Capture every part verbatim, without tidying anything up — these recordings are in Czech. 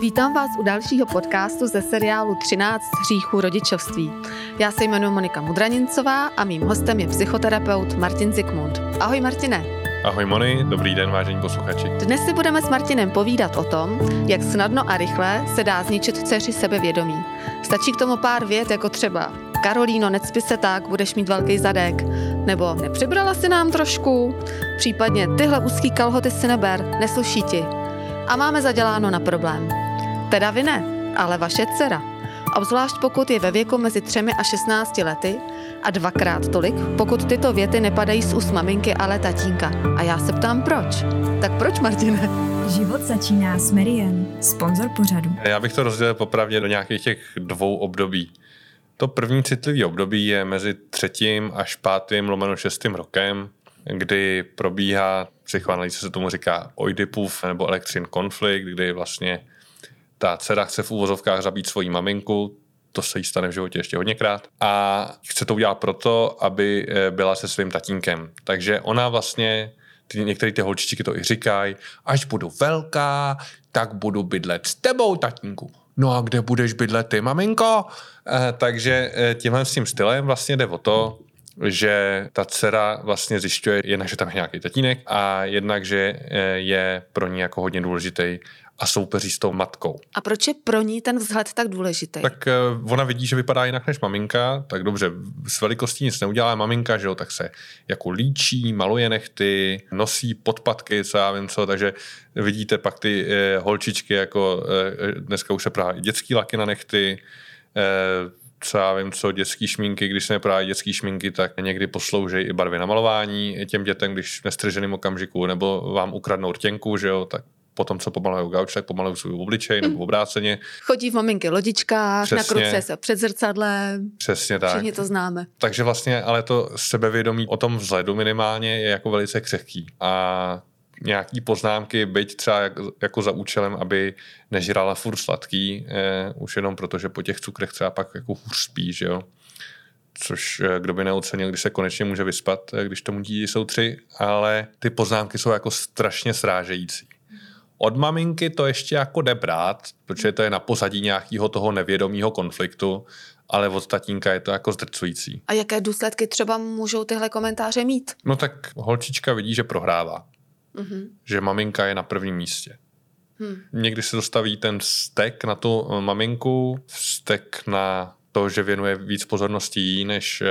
Vítám vás u dalšího podcastu ze seriálu třináct hříchů rodičovství. Já se jmenuji Monika Mudranincová a mým hostem je psychoterapeut Martin Zikmund. Ahoj Martine. Ahoj Moni, dobrý den vážení posluchači. Dnes si budeme s Martinem povídat o tom, jak snadno a rychle se dá zničit dceři sebevědomí. Stačí k tomu pár vět, jako třeba Karolíno, necpi se tak, budeš mít velký zadek. Nebo nepřibrala si nám trošku? Případně tyhle úzký kalhoty si neber, nesluší ti. A máme zaděláno na problém. Teda vy ne, ale vaše dcera. Obzvlášť pokud je ve věku mezi třemi a šestnácti lety a dvakrát tolik, pokud tyto věty nepadají z úst maminky, ale tatínka. A já se ptám proč. Tak proč, Martine? Život začíná s Miriam, sponzor pořadu. Já bych to rozdělil popravdě do nějakých těch dvou období. To první citlivé období je mezi třetím až pátým lomeno šestým rokem, kdy probíhá, psychoanalýze se tomu říká Oidipův nebo elektřin konflikt, kdy vlastně ta dcera chce v úvozovkách zabít svoji maminku, to se jí stane v životě ještě hodněkrát, a chce to udělat proto, aby byla se svým tatínkem. Takže ona vlastně, ty, některé ty holčičky to i říkají, až budu velká, tak budu bydlet s tebou, tatínku. No a kde budeš bydlet ty, maminko? Eh, takže eh, tímhle s tím stylem vlastně jde o to, že ta dcera vlastně zjišťuje jednak, že tam je nějaký tatínek a jednak, že eh, je pro ní jako hodně důležitý a soupeří s tou matkou. A proč je pro ní ten vzhled tak důležitý? Tak eh, ona vidí, že vypadá jinak než maminka, tak dobře, s velikostí nic neudělá, maminka, že jo, tak se jako líčí, maluje nechty, nosí podpatky, co já vím co, takže vidíte pak ty eh, holčičky, jako eh, dneska už se právě dětský laky na nechty, eh, co já vím co, dětský šminky, když se neprávají dětský šminky, tak někdy posloužejí i barvy na malování těm dětem, když v nestřeženém okamžiku, nebo vám ukradnou rtěnku, že jo, tak potom, co pomalujou gauč, tak pomalují svůj obličej nebo obráceně. Chodí v maminky lodičkách, nakruce se před zrcadlem. Přesně tak. Všichni to známe. Takže vlastně, ale to sebevědomí o tom vzhledu minimálně je jako velice křehký. A nějaký poznámky, byť třeba jako za účelem, aby nežrala furt sladký, eh, už jenom proto, že po těch cukrech třeba pak jako hůř spí, že jo. Což kdo by neocenil, když se konečně může vyspat, když tomu dítě jsou tři, ale ty poznámky jsou jako strašně srážející. Od maminky to ještě jako jde brát, protože to je na pozadí nějakého toho nevědomého konfliktu, ale od tatínka je to jako zdrcující. A jaké důsledky třeba můžou tyhle komentáře mít? No tak holčička vidí, že prohrává. Mm-hmm. Že maminka je na prvním místě. Hmm. Někdy se dostaví ten vztek na tu maminku, vztek na to, že věnuje víc pozornosti jí, než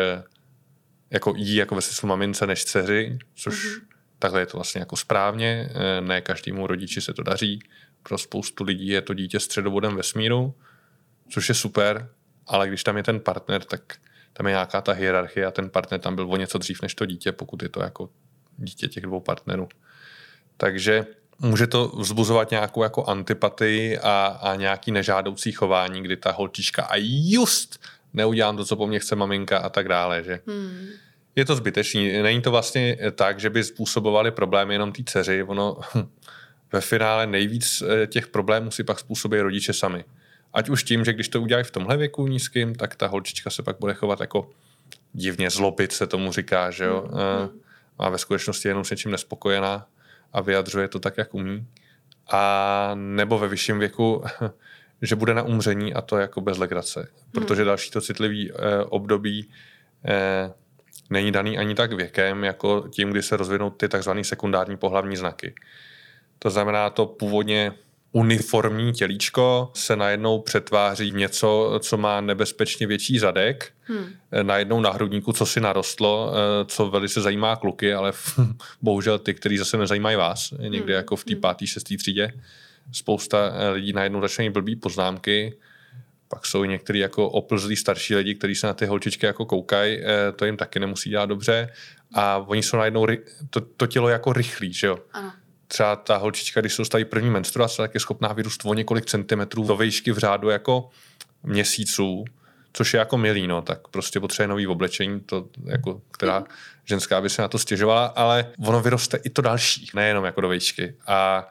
jako jí, jako ve smyslu mamince, než dceři, což mm-hmm. takhle je to vlastně jako správně. Ne každému rodiči se to daří. Pro spoustu lidí je to dítě středobodem vesmíru, což je super, ale když tam je ten partner, tak tam je nějaká ta hierarchie a ten partner tam byl o něco dřív než to dítě, pokud je to jako dítě těch dvou partnerů. Takže může to vzbuzovat nějakou jako antipatii a, a nějaký nežádoucí chování, kdy ta holčička a just neudělám to, co po mně chce maminka a tak dále. Že? Hmm. Je to zbytečný. Není to vlastně tak, že by způsobovali problémy jenom té dceři. Ono ve finále nejvíc těch problémů si pak způsobí rodiče sami. Ať už tím, že když to udělají v tomhle věku nízkým, tak ta holčička se pak bude chovat jako divně, zlobit se tomu říká, že jo. Hmm. A ve skutečnosti je jenom s něčím nespokojená a vyjadřuje to tak, jak umí. A nebo ve vyšším věku, že bude na umření a to jako bez legrace. Protože další to citlivý eh, období eh, není daný ani tak věkem, jako tím, kdy se rozvinou ty takzvané sekundární pohlavní znaky. To znamená, to původně uniformní tělíčko se najednou přetváří něco, co má nebezpečně větší zadek, hmm. najednou na hrudníku, co si narostlo, co velice zajímá kluky, ale bohužel ty, kteří zase nezajímají vás, někde hmm. jako v té páté, šesté třídě, spousta lidí najednou začne blbý poznámky, pak jsou i některý jako oplzlí starší lidi, kteří se na ty holčičky jako koukají, to jim taky nemusí dělat dobře a oni jsou najednou, to, to tělo jako rychlý, že jo? Ano. Třeba ta holčička, když se dostaví první menstruace, tak je schopná vyrůst o několik centimetrů do výšky v řádu jako měsíců, což je jako milý, no, tak prostě potřebuje nový oblečení, to jako, která ženská by se na to stěžovala, ale ono vyroste i to další, nejenom jako do výšky. A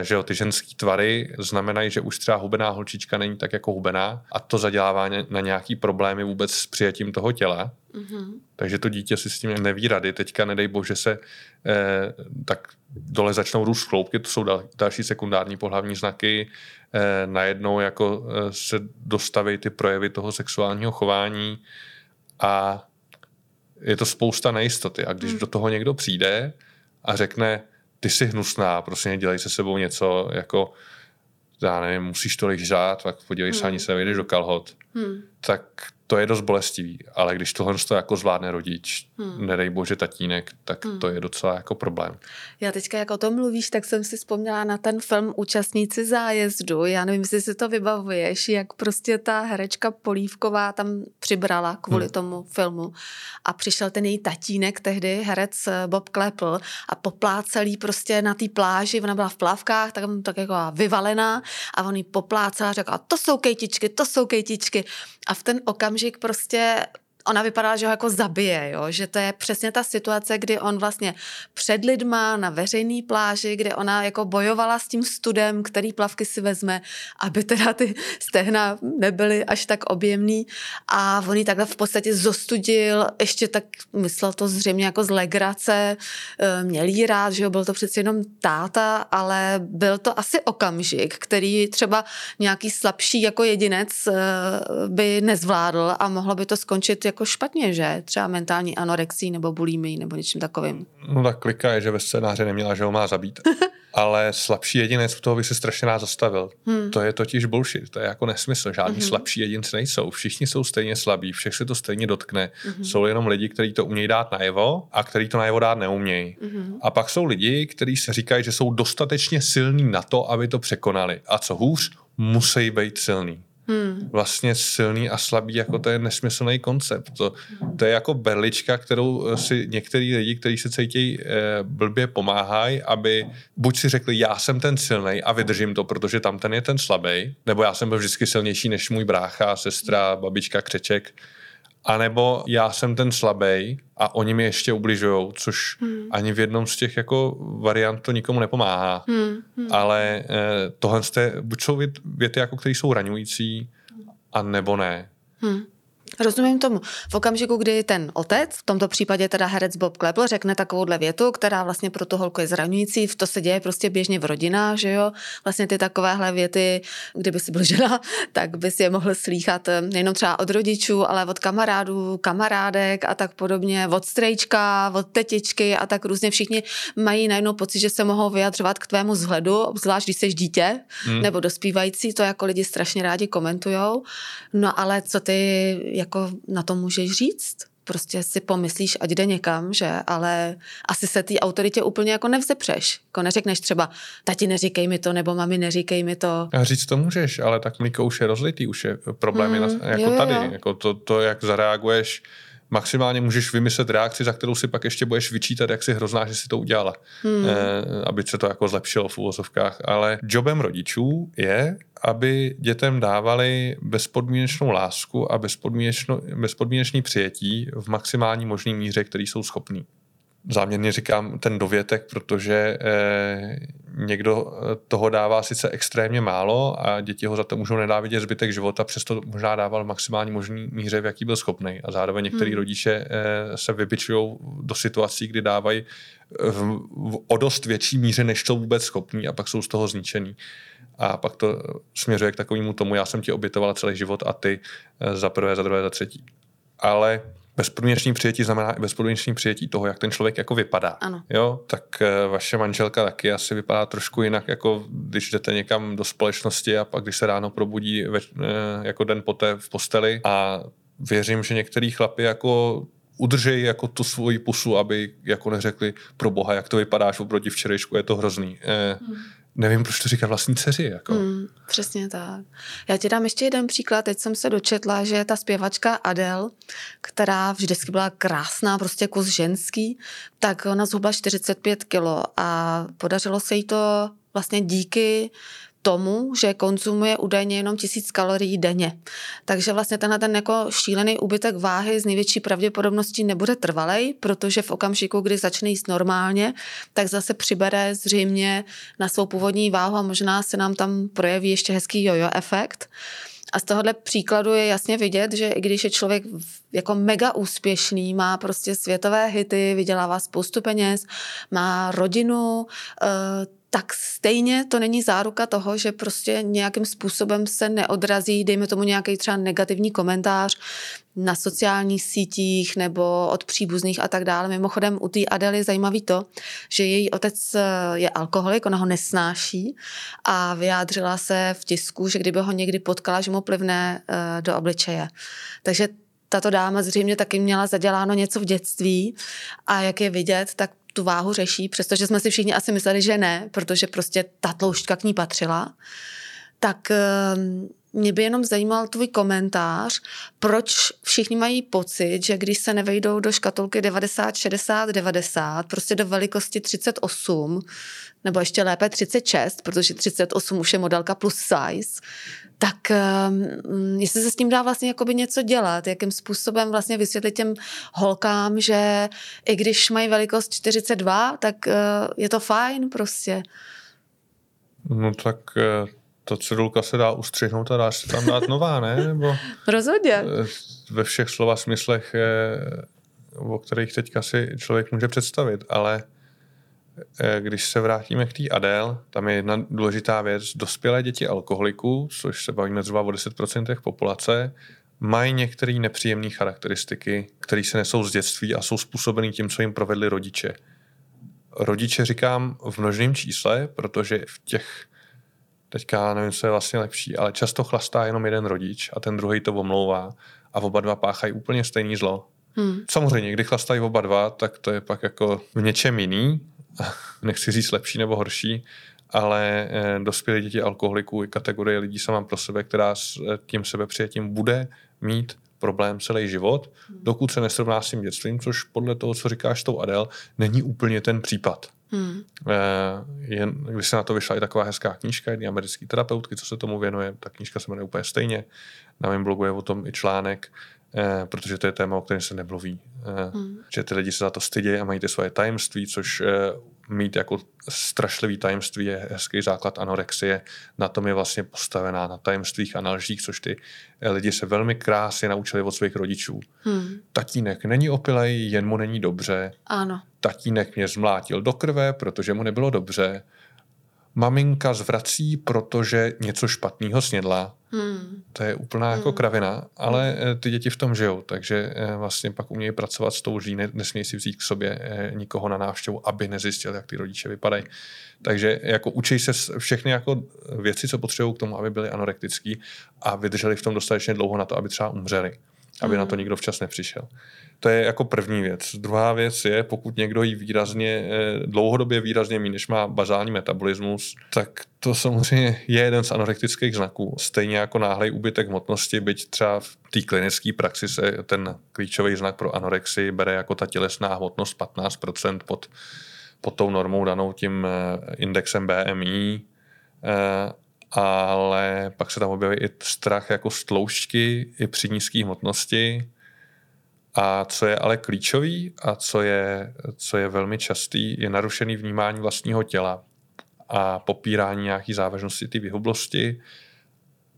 e, že jo, ty ženský tvary znamenají, že už třeba hubená holčička není tak jako hubená a to zadělává na nějaký problémy vůbec s přijetím toho těla. Mm-hmm. Takže to dítě si s tím neví rady. Teďka nedej bože se eh, tak dole začnou růst šloupky, to jsou dal, další sekundární pohlavní znaky. Eh, najednou jako eh, se dostaví ty projevy toho sexuálního chování a je to spousta nejistoty. A když mm. do toho někdo přijde a řekne, ty jsi hnusná, prostě dělej se sebou něco, jako já nevím, musíš tolik žrát, tak podívej hmm. se, ani se nevejdeš do kalhot, hmm. tak to je dost bolestivý. Ale když tohle jako zvládne rodič, hmm. nedej bože tatínek, tak hmm. to je docela jako problém. Já teďka, jak o tom mluvíš, tak jsem si vzpomněla na ten film Účastníci zájezdu. Já nevím, jestli si to vybavuješ, jak prostě ta herečka Polívková tam přibrala kvůli hmm. tomu filmu. A přišel ten její tatínek, tehdy herec Bob Klepl, a poplácel jí prostě na té pláži, ona byla v plavkách, tak, tak jako vyvalená, a on jí poplácela a řekla, to jsou kejtičky, to jsou kejtičky. A v ten okamžik prostě ona vypadala, že ho jako zabije, jo? Že to je přesně ta situace, kdy on vlastně před lidma na veřejné pláži, kde ona jako bojovala s tím studem, který plavky si vezme, aby teda ty stehna nebyly až tak objemný, a on ji takhle v podstatě zostudil, ještě tak myslel to zřejmě jako z legrace, měl jí rád, že jo, byl to přeci jenom táta, ale byl to asi okamžik, který třeba nějaký slabší jako jedinec by nezvládl a mohlo by to skončit jako špatně, že? Třeba mentální anorexí nebo bulimii nebo něčím takovým. No tak klika je, že ve scénáři neměla, že ho má zabít. Ale slabší jedinec, u toho by se strašně rád zastavil. Hmm. To je totiž bullshit, to je jako nesmysl. Žádný hmm. slabší jedinci nejsou. Všichni jsou stejně slabí, všech se to stejně dotkne. Hmm. Jsou jenom lidi, kteří to umějí dát najevo a kteří to najevo dát neumějí. Hmm. A pak jsou lidi, kteří se říkají, že jsou dostatečně silní na to, aby to překonali. A co hůř, musí být silní. Hmm. Vlastně silný a slabý, jako to je nesmyslný koncept. To, to je jako berlička, kterou si některý lidi, kteří se cítí eh, blbě, pomáhají, aby buď si řekli, já jsem ten silnej a vydržím to, protože tam ten je ten slabý, nebo já jsem byl vždycky silnější než můj brácha, sestra, babička, křeček, anebo já jsem ten slabý a oni mi ještě ubližujou, což hmm. ani v jednom z těch jako variant to nikomu nepomáhá. Hmm. Hmm. Ale eh, tohle jste, buď jsou vět, věty, jako, které jsou raňující, a nebo ne. Hmm. Rozumím tomu. V okamžiku, kdy ten otec, v tomto případě teda herec Bob Klepl, řekne takovouhle větu, která vlastně pro tu holku je zraňující, v to se děje prostě běžně v rodinách, že jo? Vlastně ty takovéhle věty, kdyby si byl žena, tak bys je mohl slýchat nejenom třeba od rodičů, ale od kamarádů, kamarádek a tak podobně, od strejčka, od tetičky a tak různě. Všichni mají najednou pocit, že se mohou vyjadřovat k tvému vzhledu, zvlášť když jsi dítě hmm. nebo dospívající, to jako lidi strašně rádi komentujou. No ale co ty jako na to můžeš říct? Prostě si pomyslíš, ať jde někam, že? Ale asi se té autoritě úplně jako nevzepřeš. Jako neřekneš třeba, tati, neříkej mi to, nebo mami, neříkej mi to. A říct to můžeš, ale tak mlíko už je rozlitý, už je problém mm, je na, jako jo, tady. Jo. Jako to, to, jak zareaguješ, maximálně můžeš vymyslet reakci, za kterou si pak ještě budeš vyčítat, jak si hrozná, že si to udělala. Hmm. E, aby se to jako zlepšilo v uvozovkách. Ale jobem rodičů je, aby dětem dávali bezpodmínečnou lásku a bezpodmínečné přijetí v maximální možné míře, který jsou schopní. Záměrně říkám ten dovětek, protože eh, někdo toho dává sice extrémně málo a děti ho za to můžou nenávidět zbytek života, přesto možná dával v maximální možné míře, v jaký byl schopný. A zároveň některý hmm. rodiče eh, se vybičují do situací, kdy dávají v, v, o dost větší míře, než to vůbec schopný, a pak jsou z toho zničený. A pak to směřuje k takovému tomu, já jsem ti obětovala celý život a ty eh, za prvé, za druhé, za třetí. Ale bezpodmíneční přijetí znamená i bezpodmíneční přijetí toho, jak ten člověk jako vypadá. Ano. Jo? Tak vaše manželka taky asi vypadá trošku jinak, jako když jdete někam do společnosti a pak, když se ráno probudí ve, jako den poté v posteli. A věřím, že některý chlapi jako udržejí jako tu svoji pusu, aby jako neřekli, pro boha, jak to vypadáš oproti včerejšku, je to hrozný. Eh, hmm. Nevím, proč to říká vlastní dceři. Jako. Mm, přesně tak. Já ti dám ještě jeden příklad. Teď jsem se dočetla, že ta zpěvačka Adele, která vždycky byla krásná, prostě kus ženský, tak ona zhubla čtyřicet pět kilo a podařilo se jí to vlastně díky tomu, že konzumuje údajně jenom tisíc kalorií denně. Takže vlastně tenhle ten jako šílený úbytek váhy s největší pravděpodobností nebude trvalej, protože v okamžiku, kdy začne jíst normálně, tak zase přibere zřejmě na svou původní váhu a možná se nám tam projeví ještě hezký jojo efekt. A z tohohle příkladu je jasně vidět, že i když je člověk jako mega úspěšný, má prostě světové hity, vydělává spoustu peněz, má rodinu, tak stejně to není záruka toho, že prostě nějakým způsobem se neodrazí, dejme tomu nějaký třeba negativní komentář na sociálních sítích nebo od příbuzných a tak dále. Mimochodem u té Adely zajímavý to, že její otec je alkoholik, ona ho nesnáší a vyjádřila se v tisku, že kdyby ho někdy potkala, že mu plivne do obličeje. Takže tato dáma zřejmě taky měla zaděláno něco v dětství a jak je vidět, tak tu váhu řeší, přestože jsme si všichni asi mysleli, že ne, protože prostě ta tloušťka k ní patřila. Tak mě by jenom zajímal tvůj komentář, proč všichni mají pocit, že když se nevejdou do škatulky devadesát, šedesát, devadesát, prostě do velikosti třicet osm, nebo ještě lépe třicet šest, protože třicet osm už je modelka plus size, tak um, jestli se s tím dá vlastně jakoby něco dělat, jakým způsobem vlastně vysvětlit těm holkám, že i když mají velikost čtyřicet dva, tak uh, je to fajn prostě. No tak... Uh... Ta cedulka se dá ustřihnout a dá se tam dát nová, ne? Nebo rozhodně. Ve všech slova smyslech, o kterých teďka si člověk může představit, ale když se vrátíme k té Adele, tam je jedna důležitá věc. Dospělé děti alkoholiků, což se bavíme zhruba o deset procent populace, mají některé nepříjemné charakteristiky, které se nesou z dětství a jsou způsobené tím, co jim provedli rodiče. Rodiče říkám v množném čísle, protože v těch teďka nevím, co je vlastně lepší, ale často chlastá jenom jeden rodič a ten druhý to omlouvá a oba dva páchají úplně stejný zlo. Hmm. Samozřejmě, když chlastají oba dva, tak to je pak jako v něčem jiný, nechci říct lepší nebo horší, ale dospělé děti alkoholiků i kategorie lidí sama pro sebe, která s tím sebepřijetím bude mít problém celý život, dokud se nesrovná s tím dětstvím, což podle toho, co říkáš tou Adele, není úplně ten případ. Hmm. Jen, když se na to vyšla i taková hezká knížka jedné americké terapeutky, co se tomu věnuje, ta knížka se jmenuje úplně stejně, na mém blogu je o tom i článek, eh, protože to je téma, o kterém se nemluví, eh, hmm. že ty lidi se za to stydějí a mají ty svoje tajemství, což eh, mít jako strašlivý tajemství je hezký základ anorexie, na tom je vlastně postavená, na tajemstvích a na lžích, což ty lidi se velmi krásně naučili od svých rodičů. Hmm. Tatínek není opilej, jen mu není dobře. Ano. Tatínek mě zmlátil do krve, protože mu nebylo dobře. Maminka zvrací, protože něco špatného snědla. Hmm. To je úplná hmm. jako kravina, ale ty děti v tom žijou, takže vlastně pak umějí pracovat s tou lží, nesmějí si vzít k sobě nikoho na návštěvu, aby nezjistil, jak ty rodiče vypadají. Takže jako učí se všechny jako věci, co potřebují k tomu, aby byli anorektický a vydrželi v tom dostatečně dlouho na to, aby třeba umřeli, aby hmm. na to nikdo včas nepřišel. To je jako první věc. Druhá věc je, pokud někdo jí výrazně, dlouhodobě výrazně méně, než má bazální metabolismus, tak to samozřejmě je jeden z anorektických znaků. Stejně jako náhlej úbytek hmotnosti, byť třeba v té klinické praxi se ten klíčový znak pro anorexii bere jako ta tělesná hmotnost patnáct procent pod, pod tou normou danou tím indexem B M I, ale pak se tam objeví i strach jako z tloušťky, i při nízké hmotnosti. A co je ale klíčový a co je, co je velmi častý, je narušený vnímání vlastního těla a popírání nějaký závažnosti té vyhublosti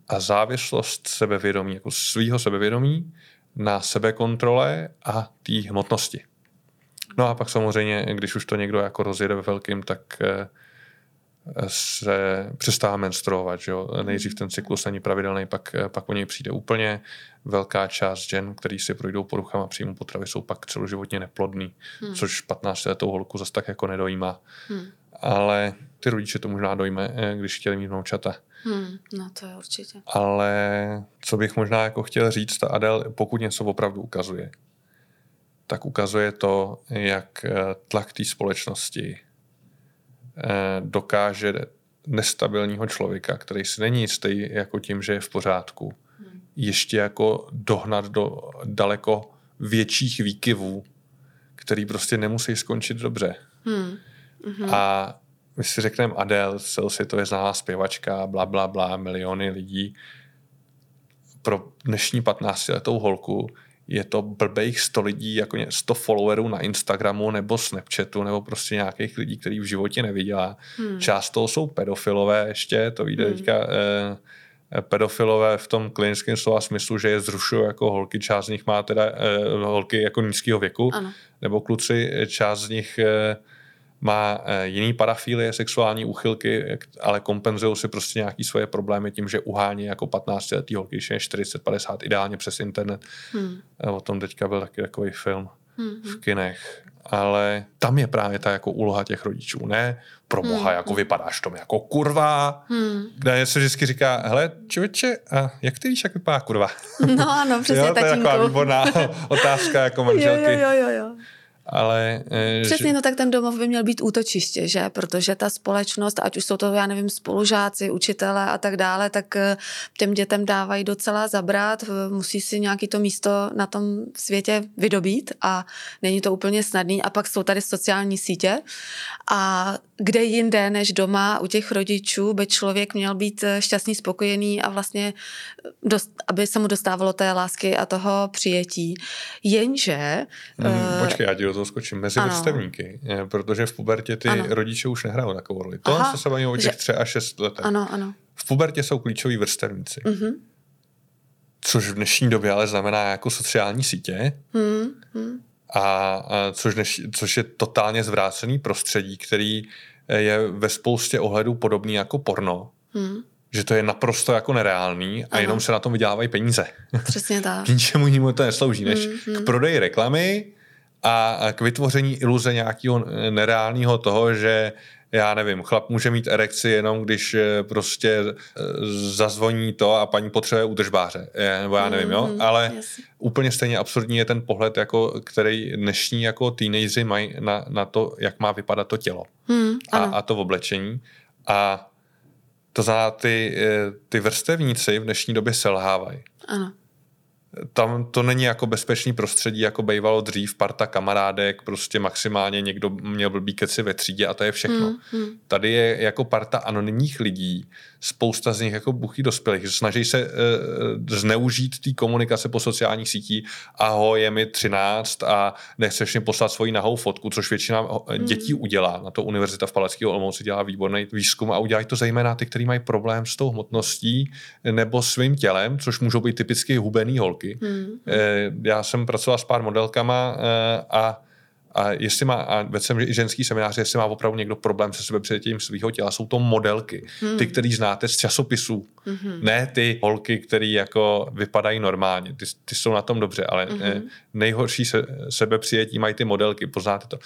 a závislost sebevědomí, jako svýho sebevědomí na sebekontrole a té hmotnosti. No a pak samozřejmě, když už to někdo jako rozjede ve velkým, tak se přestává menstruovat. Že jo? Nejdřív ten cyklus není pravidelný, pak, pak o něj přijde úplně. Velká část žen, který si projdou poruchama příjmu potravy, jsou pak celoživotně neplodný, hmm. což patnáctiletou holku zase tak jako nedojímá. Hmm. Ale ty rodiče to možná dojme, když chtěli mít vnoučata. Hmm. No to je určitě. Ale co bych možná jako chtěl říct, ta Adele, pokud něco opravdu ukazuje, tak ukazuje to, jak tlak té společnosti dokáže nestabilního člověka, který si není jistý jako tím, že je v pořádku, ještě jako dohnat do daleko větších výkyvů, který prostě nemusí skončit dobře. Hmm. Mm-hmm. A my si řekneme Adele, celosvětově známá zpěvačka, bla, bla, bla, miliony lidí. Pro dnešní patnáctiletou holku je to blbejch sto lidí, jako sto followerů na Instagramu nebo Snapchatu, nebo prostě nějakých lidí, který v životě neviděla. Hmm. Část toho jsou pedofilové ještě, to víte hmm. teďka eh, pedofilové v tom klinickém slova smyslu, že je zrušují jako holky, část z nich má teda holky jako nízkého věku, ano. Nebo kluci, část z nich má jiný parafilie, sexuální úchylky, ale kompenzují si prostě nějaký svoje problémy tím, že uhání jako patnáctiletý holky, když je čtyřicet padesát, ideálně přes internet. Hmm. O tom teďka byl taky takový film hmm. v kinech. Ale tam je právě ta jako úloha těch rodičů, ne? Pro boha, hmm. jako vypadáš tom jako kurva. Hmm. Kde se vždycky říká, hele, čověče, a jak ty víš, jak vypadá kurva? No, ano, přesně tatínko. To je taková výborná otázka jako manželky. Jo, jo, jo, jo. Ale, přesně, že... no tak ten domov by měl být útočiště, že? Protože ta společnost, ať už jsou to, já nevím, spolužáci, učitelé a tak dále, tak těm dětem dávají docela zabrat, musí si nějaký to místo na tom světě vydobít a není to úplně snadný. A pak jsou tady sociální sítě a kde jinde než doma u těch rodičů by člověk měl být šťastný, spokojený a vlastně, dost, aby se mu dostávalo té lásky a toho přijetí. Jenže... Hmm, počkej, já ti do toho skočím. Mezi vrstevníky, protože v pubertě ty ano. rodiče už nehrajou takovou roli. To se se bavíme o těch tři a šest letech. Ano, ano. V pubertě jsou klíčoví vrstevníci. Mm-hmm. Což v dnešní době ale znamená jako sociální sítě. Mm-hmm. A, a což, než, což je totálně zvrácený prostředí, který je ve spoustě ohledů podobný jako porno. Hmm. Že to je naprosto jako nereálný a ano. jenom se na tom vydělávají peníze. Přesně tak. K ničemu jinému to neslouží, než hmm. k prodeji reklamy a k vytvoření iluze nějakého nereálního toho, že já nevím, chlap může mít erekci jenom, když prostě zazvoní to a paní potřebuje údržbáře. Nebo já nevím, jo? Ale yes. úplně stejně absurdní je ten pohled, jako, který dnešní jako teenageři mají na, na to, jak má vypadat to tělo. Hmm, a, a to oblečení. A to znamená, ty, ty vrstevníci v dnešní době selhávají. Ano. Tam to není jako bezpečný prostředí, jako bývalo dřív, parta kamarádek, prostě maximálně někdo měl blbý keci ve třídě a to je všechno. Hmm, hmm. Tady je jako parta anonymních lidí, spousta z nich jako buchý dospělých, že snaží se e, zneužít té komunikace po sociálních sítích. Ahoj, je mi třináct a nechceš mi poslat svoji nahou fotku, což většina hmm. dětí udělá. Na to Univerzita v Palackého Olomouci dělá výborný výzkum a udělají to zejména ty, kteří mají problém s tou hmotností nebo svým tělem, což můžou být typicky hubený holky. Hmm. Já jsem pracoval s pár modelkama a, a jestli má, a věc jsem i ženský seminář, jestli má opravdu někdo problém se sebepřijetím svého těla, jsou to modelky. Hmm. Ty, který znáte z časopisů. Hmm. Ne ty holky, které jako vypadají normálně. Ty, ty jsou na tom dobře, ale hmm. nejhorší se, sebepřijetí mají ty modelky. Poznáte to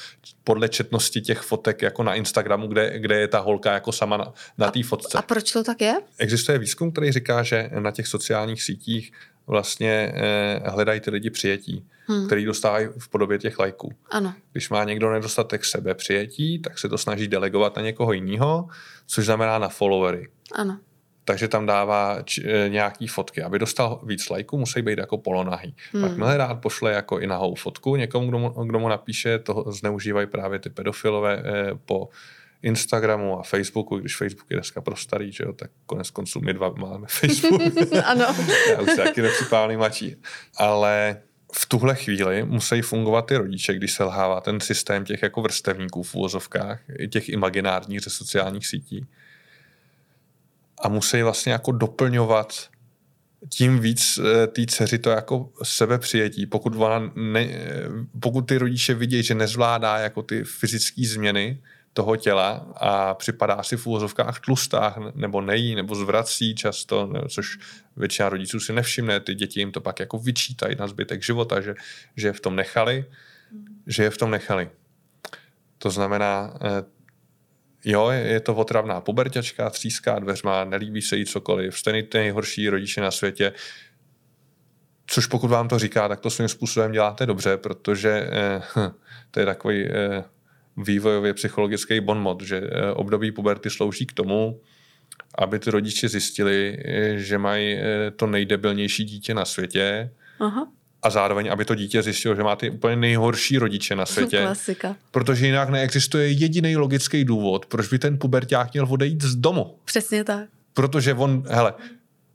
podle četnosti těch fotek jako na Instagramu, kde, kde je ta holka jako sama na, na té fotce. A proč to tak je? Existuje výzkum, který říká, že na těch sociálních sítích vlastně eh, hledají ty lidi přijetí, hmm. který dostávají v podobě těch lajků. Ano. Když má někdo nedostatek sebe přijetí, tak se to snaží delegovat na někoho jiného, což znamená na followery. Ano. Takže tam dává č- nějaký fotky. Aby dostal víc lajků, musí být jako polonahý. Hmm. Pak měl rád pošle jako i nahou fotku někomu, kdo mu, kdo mu napíše, to zneužívají právě ty pedofilové eh, po Instagramu a Facebooku, když Facebook je dneska pro starý, že jo, tak konec konců my dva máme Facebook. Ano. Já už taky nepřipálný mačí. Ale v tuhle chvíli musí fungovat ty rodiče, když selhává ten systém těch jako vrstevníků v uvozovkách, těch imaginárních ze sociálních sítí. A musí vlastně jako doplňovat tím víc té dceři to jako sebepřijetí. Pokud, ona ne, pokud ty rodiče vidějí, že nezvládá jako ty fyzické změny toho těla a připadá si v úvozovkách tlustách, nebo nejí, nebo zvrací často, což většina rodičů si nevšimne, ty děti jim to pak jako vyčítají na zbytek života, že, že je v tom nechali, že je v tom nechali. To znamená, jo, je to otravná puberťačka, tříská dveřma, nelíbí se jí cokoliv, stejný ty nejhorší rodiče na světě, což pokud vám to říká, tak to svým způsobem děláte dobře, protože eh, to je takový... Eh, vývojově psychologický bonmot, že období puberty slouží k tomu, aby ty rodiče zjistili, že mají to nejdebilnější dítě na světě. Aha. A zároveň, aby to dítě zjistilo, že má ty úplně nejhorší rodiče na světě. Klasika. Protože jinak neexistuje jediný logický důvod, proč by ten puberťák měl odejít z domu. Přesně tak. Protože on, hele,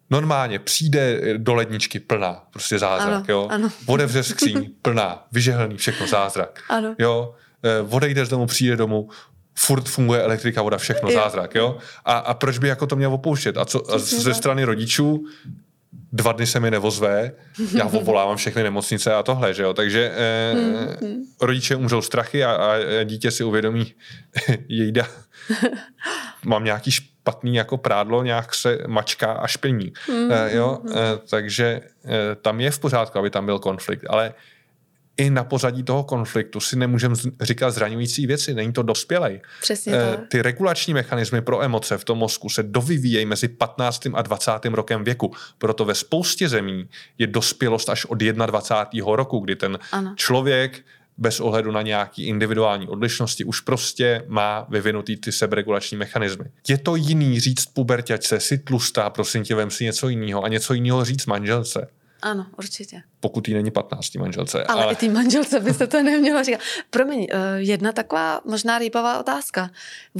normálně přijde do ledničky plná, prostě zázrak, ano, jo. Ano. Odevře skříň plná, vyžehlný, všechno zázrak. Ano. Jo. Odejde z domu, přijde domů, furt funguje elektrika, voda, všechno, zázrak, jo? A, a proč by jako to měl opouštět? A, co, a ze strany rodičů dva dny se mi nevozve, já volávám všechny nemocnice a tohle, že jo? Takže eh, hmm. rodiče umřou strachy a, a dítě si uvědomí, jejda, mám nějaký špatný jako prádlo, nějak se mačka a špiní, hmm. eh, jo? Eh, takže eh, tam je v pořádku, aby tam byl konflikt, ale i na pozadí toho konfliktu si nemůžeme říkat zraňující věci, není to dospělej. Přesně tak. Ty regulační mechanismy pro emoce v tom mozku se dovyvíjejí mezi patnáctým a dvacátým rokem věku. Proto ve spoustě zemí je dospělost až od dvacátého prvního roku, kdy ten ano. člověk bez ohledu na nějaký individuální odlišnosti už prostě má vyvinutý ty seberegulační mechanismy. Je to jiný říct puberťačce, si tlustá, prosím tě, vem si něco jiného, a něco jiného říct manželce. Ano, určitě. Pokud jí není patnáct, manželce. Ale, ale... i ty manželce byste to neměla říkat. Promiň, jedna taková možná rýpavá otázka.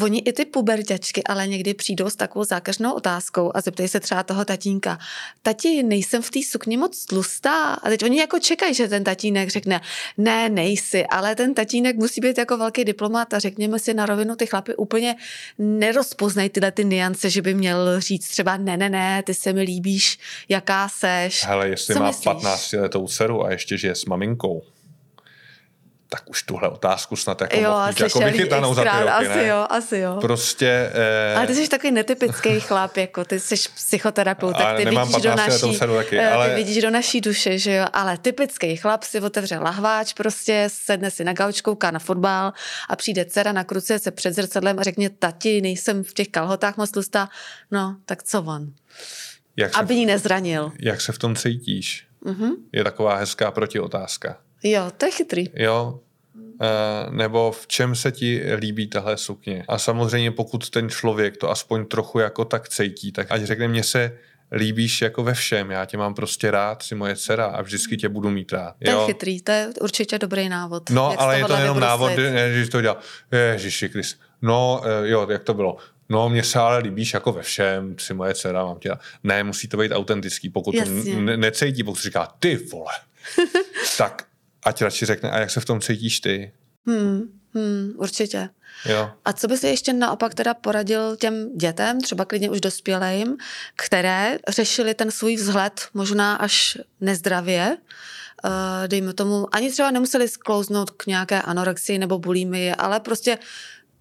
Oni i ty puberťačky ale někdy přijdou s takovou zákeřnou otázkou a zeptají se třeba toho tatínka. Tati, nejsem v té sukni moc tlustá. A teď oni jako čekají, že ten tatínek řekne, ne, nejsi, ale ten tatínek musí být jako velký diplomat a řekněme si na rovinu, ty chlapy úplně nerozpoznají tyhle ty nuance, že by měl říct třeba ne, ne, ne, ty se mi líbíš, jaká seš. Hele, jestli Co má myslíš? patnáctiletou dceru a ještě žije s maminkou, tak už tuhle otázku snad jako, jo, jako vychytanou za ty roky, asi ne? Jo, asi jo. Prostě... Eh... Ale ty jsi takový netypický chlap, jako ty jsi psychoterapeut, tak ty vidíš, do naší, taky, ale... ty vidíš do naší duše, že jo, ale typický chlap si otevře lahváč, prostě sedne si na gauč, kouká na fotbal a přijde dcera, nakrucuje se před zrcadlem a řekne, tati, nejsem v těch kalhotách moc tlustá, no, tak co on? Jak Aby ji nezranil. Jak se v tom cítíš? Mm-hmm. Je taková hezká protiotázka. Jo, to je chytrý. Jo, e, nebo v čem se ti líbí tahle sukně? A samozřejmě pokud ten člověk to aspoň trochu jako tak cítí, tak ať řekne, mně se líbíš jako ve všem, já tě mám prostě rád, jsi moje dcera a vždycky tě budu mít rád. Jo? To je chytrý, to je určitě dobrý návod. No, ale je to jenom návod, že to dělal. Ježiši Krist. No, jo, jak to bylo? No, mně se ale líbíš jako ve všem, jsi moje dcera, mám tě. Ne, musí to být autentický, pokud Jasně. to necítí, pokud říká, ty vole, tak ať radši řekne, a jak se v tom cítíš ty? Hmm, hmm, určitě. Jo. A co by si ještě naopak teda poradil těm dětem, třeba klidně už dospělým, které řešili ten svůj vzhled možná až nezdravě, dejme tomu, ani třeba nemuseli sklouznout k nějaké anorexii nebo bulimii, ale prostě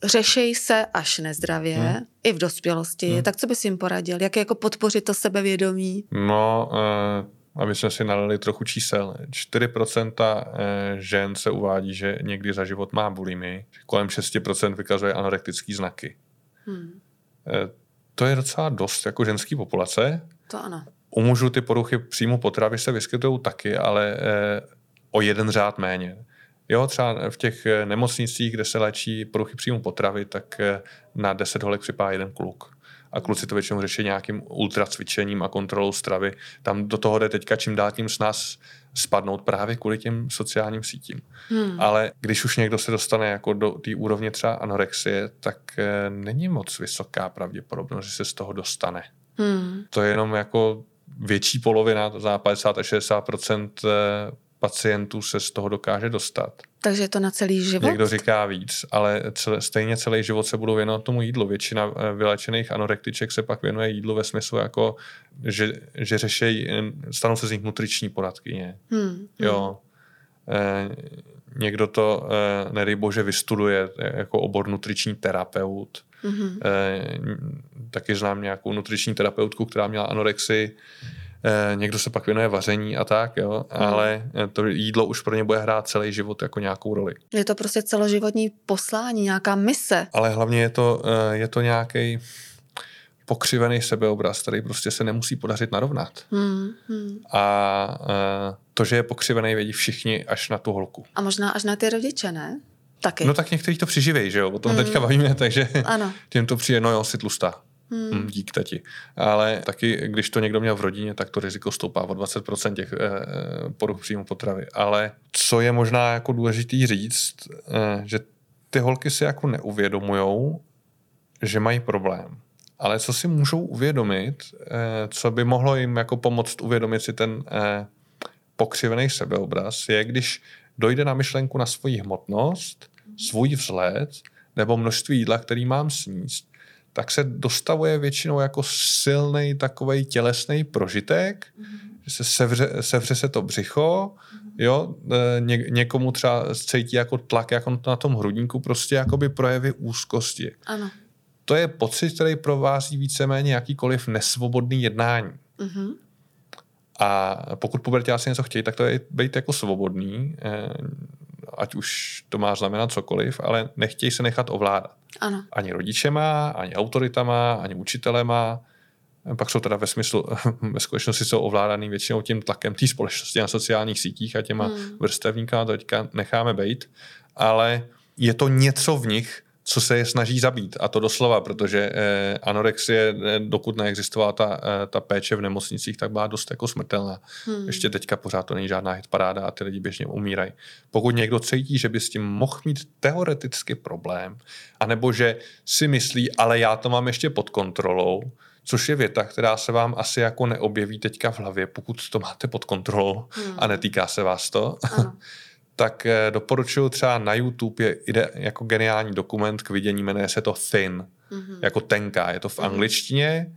řešej se až nezdravě, hmm. i v dospělosti. Hmm. Tak co bys jim poradil? Jak jako podpořit to sebevědomí? No, eh, aby jsme si nalili trochu čísel. čtyři procenta žen se uvádí, že někdy za život má bulimii. Kolem šest procent vykazuje anorektické znaky. Hmm. Eh, to je docela dost jako ženský populace. To ano. U mužů ty poruchy příjmu potravy se vyskytují taky, ale eh, o jeden řád méně. Jo, třeba v těch nemocnicích, kde se léčí poruchy příjmu potravy, tak na deset holek připá jeden kluk. A kluci to většinou řeší nějakým ultracvičením a kontrolou stravy. Tam do toho jde teďka čím dál tím s nás spadnout právě kvůli těm sociálním sítím. Hmm. Ale když už někdo se dostane jako do té úrovně třeba anorexie, tak není moc vysoká pravděpodobnost, že se z toho dostane. Hmm. To je jenom jako větší polovina, to znamená padesát až šedesát procent pacientů se z toho dokáže dostat. Takže je to na celý život? Někdo říká víc, ale celé, stejně celý život se budou věnovat tomu jídlu. Většina vylečených anorektiček se pak věnuje jídlu ve smyslu jako, že, že řeší, stanou se z nich nutriční poradkyně. Hmm. Jo. E, někdo to, e, nedej bože, vystuduje jako obor nutriční terapeut. Hmm. E, taky znám nějakou nutriční terapeutku, která měla anorexii. Někdo se pak věnuje vaření a tak, jo, ale to jídlo už pro ně bude hrát celý život jako nějakou roli. Je to prostě celoživotní poslání, nějaká mise. Ale hlavně je to, je to nějaký pokřivený sebeobraz, který prostě se nemusí podařit narovnat. Hmm, hmm. A to, že je pokřivený, vědí všichni až na tu holku. A možná až na ty rodiče, ne? Taky. No tak někteří to přiživějí, že jo, o tom hmm. teďka bavíme, takže ano. těm to přijde, no jo, si tlustá. Hmm. Dík tati. Ale taky, když to někdo měl v rodině, tak to riziko stoupá o dvacet procent těch eh, poruch příjmu potravy. Ale co je možná jako důležitý říct, eh, že ty holky si jako neuvědomujou, že mají problém. Ale co si můžou uvědomit, eh, co by mohlo jim jako pomoct uvědomit si ten eh, pokřivený sebeobraz, je, když dojde na myšlenku na svoji hmotnost, svůj vzhled, nebo množství jídla, který mám sníst, tak se dostavuje většinou jako silnej takovej tělesný prožitek, mm-hmm. že se sevře, sevře se to břicho, mm-hmm. jo, ně, někomu třeba cítí jako tlak, jako na tom hrudníku, prostě jakoby projevy úzkosti. Ano. To je pocit, který provází víceméně jakýkoliv nesvobodný jednání. Mm-hmm. A pokud puberťáci něco chtějí, tak to je být jako svobodný, ať už to má znamenat cokoliv, ale nechtějí se nechat ovládat. Ano. Ani rodičema, ani autoritama, ani učitelema. Pak jsou teda ve smyslu, ve skutečnosti jsou ovládaný většinou tím tlakem té společnosti na sociálních sítích a těma hmm. vrstevníkama, to teďka necháme být. Ale je to něco v nich, co se je snaží zabít. A to doslova, protože eh, anorexie, eh, dokud neexistovala ta, eh, ta péče v nemocnicích, tak byla dost jako smrtelná. Hmm. Ještě teďka pořád to není žádná hitparáda a ty lidi běžně umírají. Pokud někdo cítí, že by s tím mohl mít teoreticky problém, anebo že si myslí, ale já to mám ještě pod kontrolou, což je věta, která se vám asi jako neobjeví teďka v hlavě, pokud to máte pod kontrolou hmm. a netýká se vás to, tak doporučuju třeba na YouTube je ide, jako geniální dokument k vidění, jmenuje se to Thin, mm-hmm. jako tenká, je to v mm-hmm. angličtině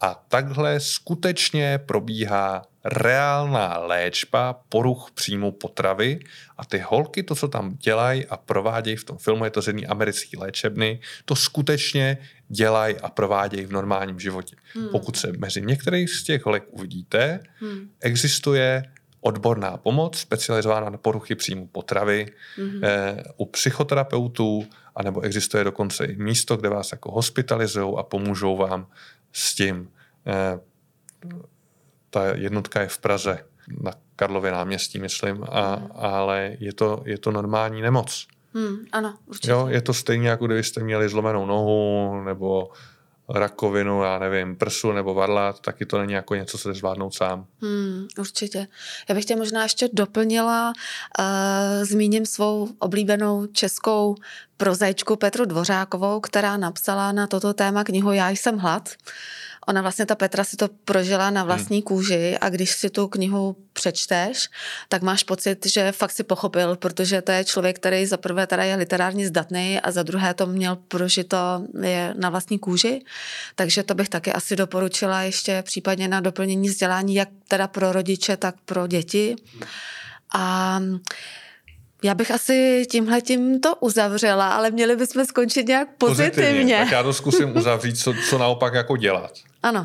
a takhle skutečně probíhá reálná léčba poruch příjmu potravy a ty holky to, co tam dělají a provádějí v tom filmu, je to z jedné americké léčebny, to skutečně dělají a provádějí v normálním životě. Mm. Pokud se mezi některých z těch holek uvidíte, mm. existuje odborná pomoc, specializovaná na poruchy příjmu potravy, mm-hmm. eh, u psychoterapeutů, anebo existuje dokonce i místo, kde vás jako hospitalizujou a pomůžou vám s tím. Eh, ta jednotka je v Praze, na Karlově náměstí, myslím, a, mm. ale je to, je to normální nemoc. Mm, ano, určitě. Jo, je to stejně, jako kdybyste měli zlomenou nohu, nebo rakovinu, já nevím, prsu nebo varlat, taky to není jako něco, co se zvládnout sám. Hmm, určitě. Já bych tě možná ještě doplnila, uh, zmíním svou oblíbenou českou prozaičku Petru Dvořákovou, která napsala na toto téma knihu Já jsem hlad. Ona vlastně, ta Petra, si to prožila na vlastní hmm. kůži a když si tu knihu přečteš, tak máš pocit, že fakt si pochopil, protože to je člověk, který za prvé teda je literárně zdatný a za druhé to měl prožito na vlastní kůži. Takže to bych taky asi doporučila ještě případně na doplnění vzdělání, jak teda pro rodiče, tak pro děti. A já bych asi tímhletím to uzavřela, ale měli bychom skončit nějak pozitivně. pozitivně. Tak já to zkusím uzavřít, co, co naopak jako dělat. Ano.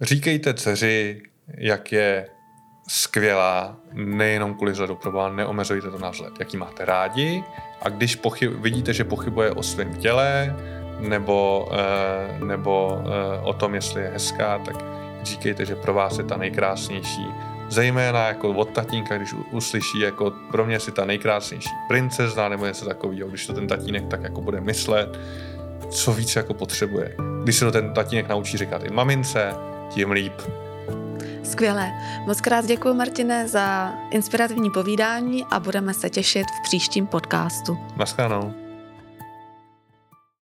Říkejte dceři, jak je skvělá, nejenom kvůli vzhledu, problému, neomezujte to na vzhled, jaký máte rádi a když pochyb, vidíte, že pochybuje o svém těle nebo, nebo o tom, jestli je hezká, tak říkejte, že pro vás je ta nejkrásnější. Zejména jako od tatínka, když uslyší jako pro mě si ta nejkrásnější princezna nebo něco takového, když to ten tatínek tak jako bude myslet, co víc jako potřebuje. Když se to ten tatínek naučí říkat i mamince, tím líp. Skvělé. Moc krát děkuji, Martine, za inspirativní povídání a budeme se těšit v příštím podcastu. Na shledanou.